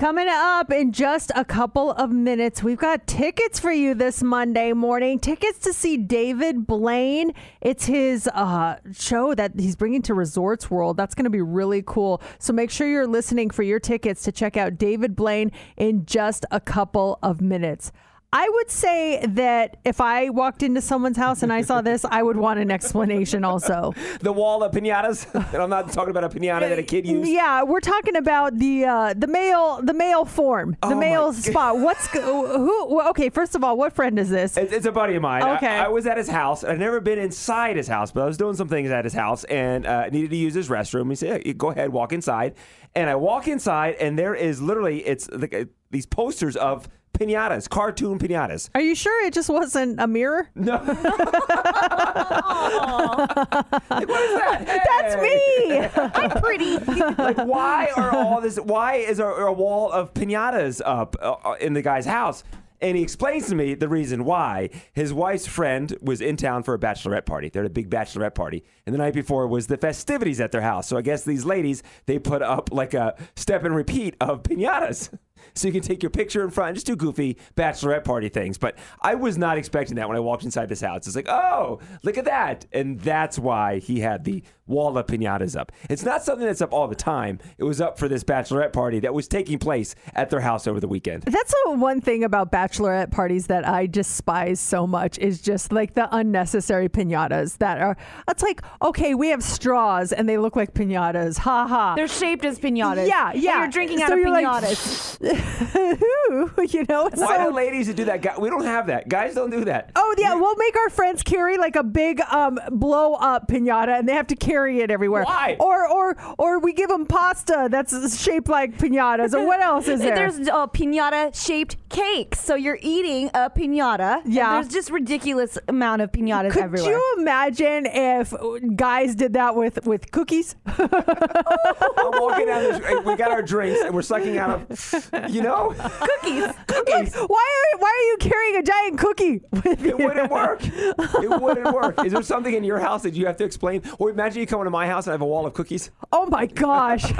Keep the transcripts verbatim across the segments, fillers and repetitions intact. Coming up in just a couple of minutes, we've got tickets for you this Monday morning. Tickets to see David Blaine. It's his uh, show that he's bringing to Resorts World. That's going to be really cool. So make sure you're listening for your tickets to check out David Blaine in just a couple of minutes. I would say that if I walked into someone's house and I saw this, I would want an explanation also. The wall of piñatas? And I'm not talking about a piñata that a kid used. Yeah, we're talking about the uh, the male the male form, the oh male spot. God. What's who? Okay, first of all, what friend is this? It's a buddy of mine. Okay, I, I was at his house. I'd never been inside his house, but I was doing some things at his house and uh, needed to use his restroom. He said, hey, "Go ahead, walk inside." And I walk inside, and there is literally it's the, these posters of piñatas, cartoon piñatas. Are you sure it just wasn't a mirror? No. Like, what is that? Hey. That's me. I'm pretty. Like, why are all this? Why is there a wall of piñatas up uh, in the guy's house? And he explains to me the reason why. His wife's friend was in town for a bachelorette party. They had a big bachelorette party. And the night before was the festivities at their house. So I guess these ladies, they put up like a step and repeat of piñatas. So you can take your picture in front and just do goofy bachelorette party things. But I was not expecting that when I walked inside this house. It's like, oh, look at that. And that's why he had the wall of piñatas up. It's not something that's up all the time. It was up for this bachelorette party that was taking place at their house over the weekend. That's the one thing about bachelorette parties that I despise so much is just like the unnecessary piñatas that are, it's like, okay, we have straws and they look like piñatas. Ha ha. They're shaped as piñatas. Yeah, yeah. And you're drinking out so of piñatas. Like, you know, why so, do ladies that do that? We don't have that. Guys don't do that. Oh yeah, we'll make our friends carry like a big um, blow up piñata, and they have to carry it everywhere. Why? Or or or we give them pasta that's shaped like piñatas, or what else is there? There's uh, piñata shaped cakes, so you're eating a piñata. Yeah, and there's just ridiculous amount of piñatas Could everywhere. Could you imagine if guys did that with with cookies? I'm walking down this, we got our drinks, and we're sucking out of. You know? Cookies. Cookies. Why are, why are you carrying a giant cookie with you? It wouldn't work. It wouldn't work. Is there something in your house that you have to explain? Or imagine you come into my house and I have a wall of cookies. Oh, my gosh.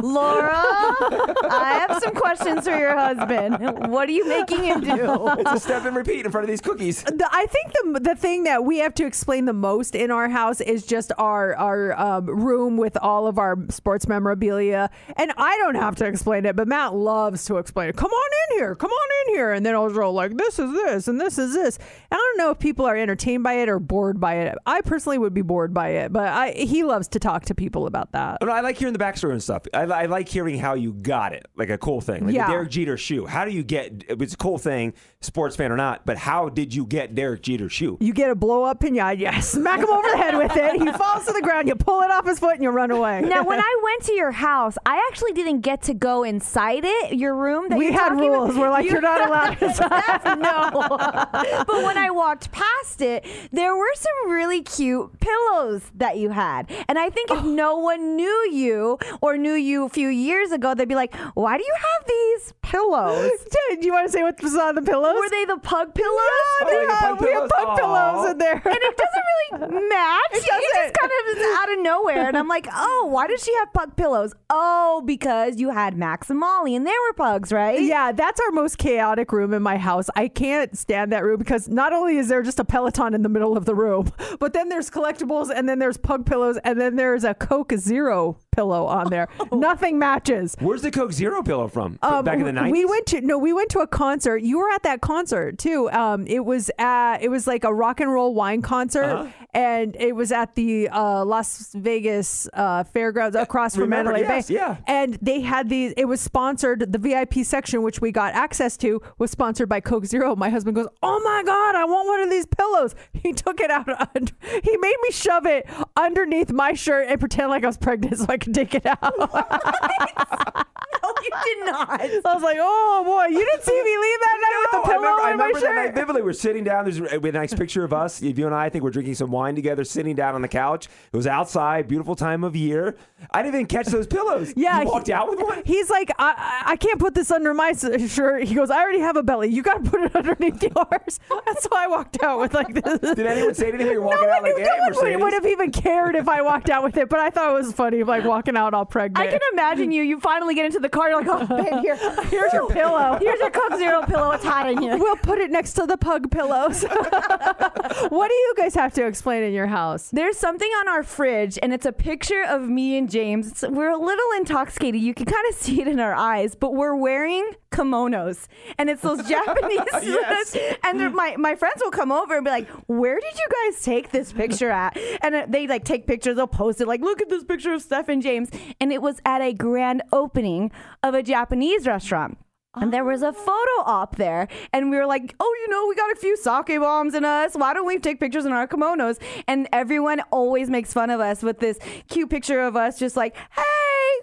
Laura, I have some questions for your husband. What are you making him do? It's a step and repeat in front of these cookies. The, I think the the thing that we have to explain the most in our house is just our, our um, room with all of our sports memorabilia. And I don't have to explain it, but Matt loves to explain it. Come on in here. Come on in here. And then I was all like, this is this and this is this. And I don't know if people are entertained by it or bored by it. I personally would be bored by it, but I, he loves to talk to people about that. I like hearing the backstory and stuff. I, I like hearing how you got it, like a cool thing. Like yeah. Derek Jeter shoe. How do you get, it's a cool thing, sports fan or not, but how did you get Derek Jeter's shoe? You get a blow up pinata, yeah, smack him over the head with it. He falls to the ground. You pull it off his foot and you run away. Now, when I went to your house, I actually didn't get to go inside it, your room. That we you're had rules. About. We're like, you're, you're not allowed inside. No. But when I walked past it, there were some really cute pillows that you had. And I think if oh. no one knew you or knew you a few years ago, they'd be like, why do you have these pillows? Do you want to say what was on the pillows? Were they the pug pillows? Yeah, oh, yeah, pug we pillows? Have pug Aww. Pillows in there. And it doesn't really match. It, doesn't. It just kind of is out of nowhere. And I'm like, oh, why does she have pug pillows? Oh, because you had Max and Molly and they were pugs, right? Yeah, that's our most chaotic room in my house. I can't stand that room because not only is there just a Peloton in the middle of the room, but then there's collectibles and then there's pug pillows and then there's a Coke Zero pillow on there. Oh. Nothing matches. Where's the Coke Zero pillow from? Um, Back in the nineties? We went to no, we went to a concert. You were at that concert too. Um, it was at, it was like a rock and roll wine concert, uh-huh. and it was at the uh, Las Vegas uh, fairgrounds across from Remember, Mandalay yes, Bay. Yeah. And they had these. It was sponsored. The V I P section, which we got access to, was sponsored by Coke Zero. My husband goes, "Oh my God, I want one of these pillows." He took it out. Under, he made me shove it underneath my shirt and pretend like I was pregnant, so I could take it out. No, you did not. I was like, oh, boy, you didn't see me leave that night no, with the pillow I remember, I remember my shirt. That night vividly. We're sitting down. There's a nice picture of us. You and I, I think we're drinking some wine together, sitting down on the couch. It was outside, beautiful time of year. I didn't even catch those pillows. Yeah, you walked he, out with one? He's like, I, I can't put this under my shirt. He goes, I already have a belly. You got to put it underneath yours. That's why I walked out with like this. Did anyone say anything? You're walking no out one, like, hey, no Mercedes. One would have even cared if I walked out with it, but I thought it was funny, like walking out all pregnant. I can imagine you. You finally get into the car. You're like, oh, babe, here, here's your pillow. Here's your Coke Zero pillow. It's hot in here. We'll put it next to the pug pillows. What do you guys have to explain in your house? There's something on our fridge, and it's a picture of me and James. It's, we're a little intoxicated. You can kind of see it in our eyes, but we're wearing kimonos, and it's those Japanese yes. And my, my friends will come over and be like, where did you guys take this picture at? And they like take pictures, they'll post it like, look at this picture of Steph and James. And it was at a grand opening of a Japanese restaurant. And there was a photo op there. And we were like, oh, you know, we got a few sake bombs in us. Why don't we take pictures in our kimonos? And everyone always makes fun of us with this cute picture of us just like, hey,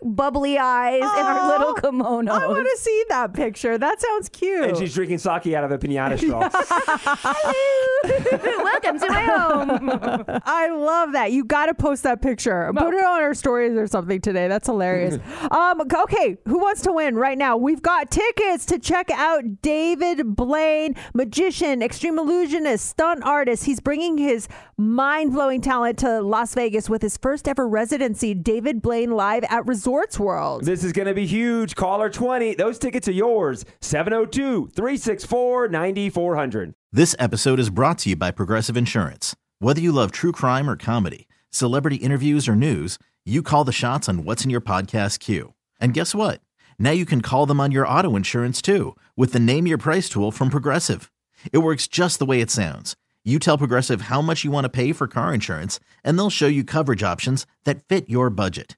bubbly eyes oh, in our little kimonos. I want to see that picture. That sounds cute. And she's drinking sake out of a piñata straw. Hello. Welcome to my home. I love that. You got to post that picture. No. Put it on our stories or something today. That's hilarious. um, okay. Who wants to win right now? We've got tickets to check out David Blaine, magician, extreme illusionist, stunt artist. He's bringing his mind-blowing talent to Las Vegas with his first ever residency, David Blaine Live at Resorts World. This is going to be huge. Caller twenty. Those tickets are yours. seven oh two, three six four, nine four zero zero. This episode is brought to you by Progressive Insurance. Whether you love true crime or comedy, celebrity interviews or news, you call the shots on what's in your podcast queue. And guess what? Now you can call them on your auto insurance too with the Name Your Price tool from Progressive. It works just the way it sounds. You tell Progressive how much you want to pay for car insurance, and they'll show you coverage options that fit your budget.